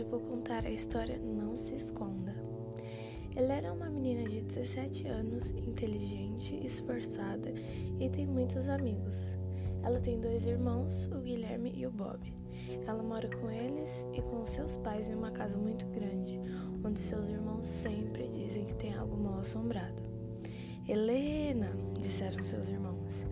hoje vou contar a história Não Se Esconda. Ela era uma menina de 17 anos, inteligente, esforçada e tem muitos amigos. Ela tem dois irmãos, o Guilherme e o Bob. Ela mora com eles e com seus pais em uma casa muito grande, onde seus irmãos sempre dizem que tem algo mal assombrado. Helena, disseram seus irmãos.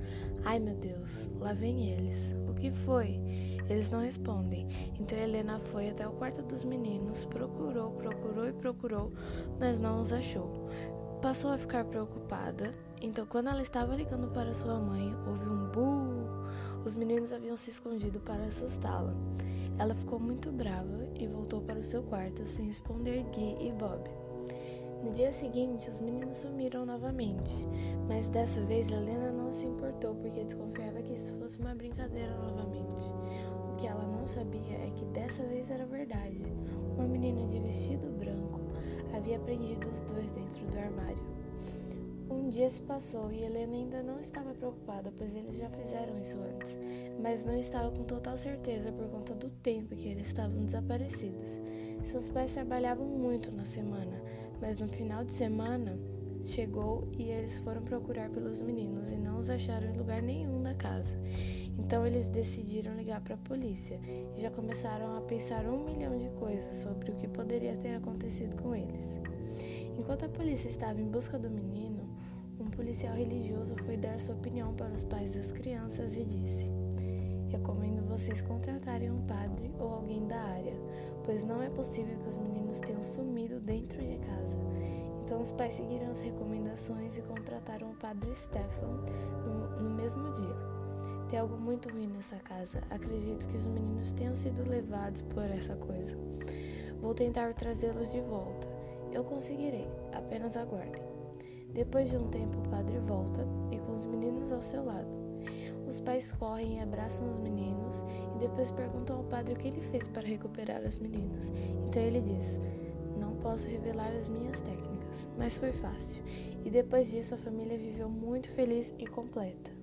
Ai meu Deus, lá vem eles. O que foi? Eles não respondem. Então Helena foi até o quarto dos meninos, procurou, mas não os achou. Passou a ficar preocupada. Então quando ela estava ligando para sua mãe, houve um buuuu. Os meninos haviam se escondido para assustá-la. Ela ficou muito brava e voltou para o seu quarto sem responder Gui e Bob. No dia seguinte, os meninos sumiram novamente, mas dessa vez Helena não se importou porque desconfiava que isso fosse uma brincadeira novamente. O que ela não sabia é que dessa vez era verdade. Uma menina de vestido branco havia prendido os dois dentro do armário. Um dia se passou e Helena ainda não estava preocupada, pois eles já fizeram isso antes, mas não estava com total certeza por conta do tempo que eles estavam desaparecidos. Seus pais trabalhavam muito na semana, mas no final de semana chegou e eles foram procurar pelos meninos e não os acharam em lugar nenhum da casa. Então eles decidiram ligar para a polícia e já começaram a pensar 1 milhão de coisas sobre o que poderia ter acontecido com eles. Enquanto a polícia estava em busca do menino, um policial religioso foi dar sua opinião para os pais das crianças e disse: recomendo vocês contratarem um padre ou alguém da área, pois não é possível que os meninos tenham sumido dentro de casa. Então os pais seguiram as recomendações e contrataram o padre Stefan no mesmo dia. Tem algo muito ruim nessa casa. Acredito que os meninos tenham sido levados por essa coisa. Vou tentar trazê-los de volta. Eu conseguirei, apenas aguardem. Depois de um tempo, o padre volta e com os meninos ao seu lado. Os pais correm e abraçam os meninos e depois perguntam ao padre o que ele fez para recuperar os meninos. Então ele diz: não posso revelar as minhas técnicas, mas foi fácil. E depois disso a família viveu muito feliz e completa.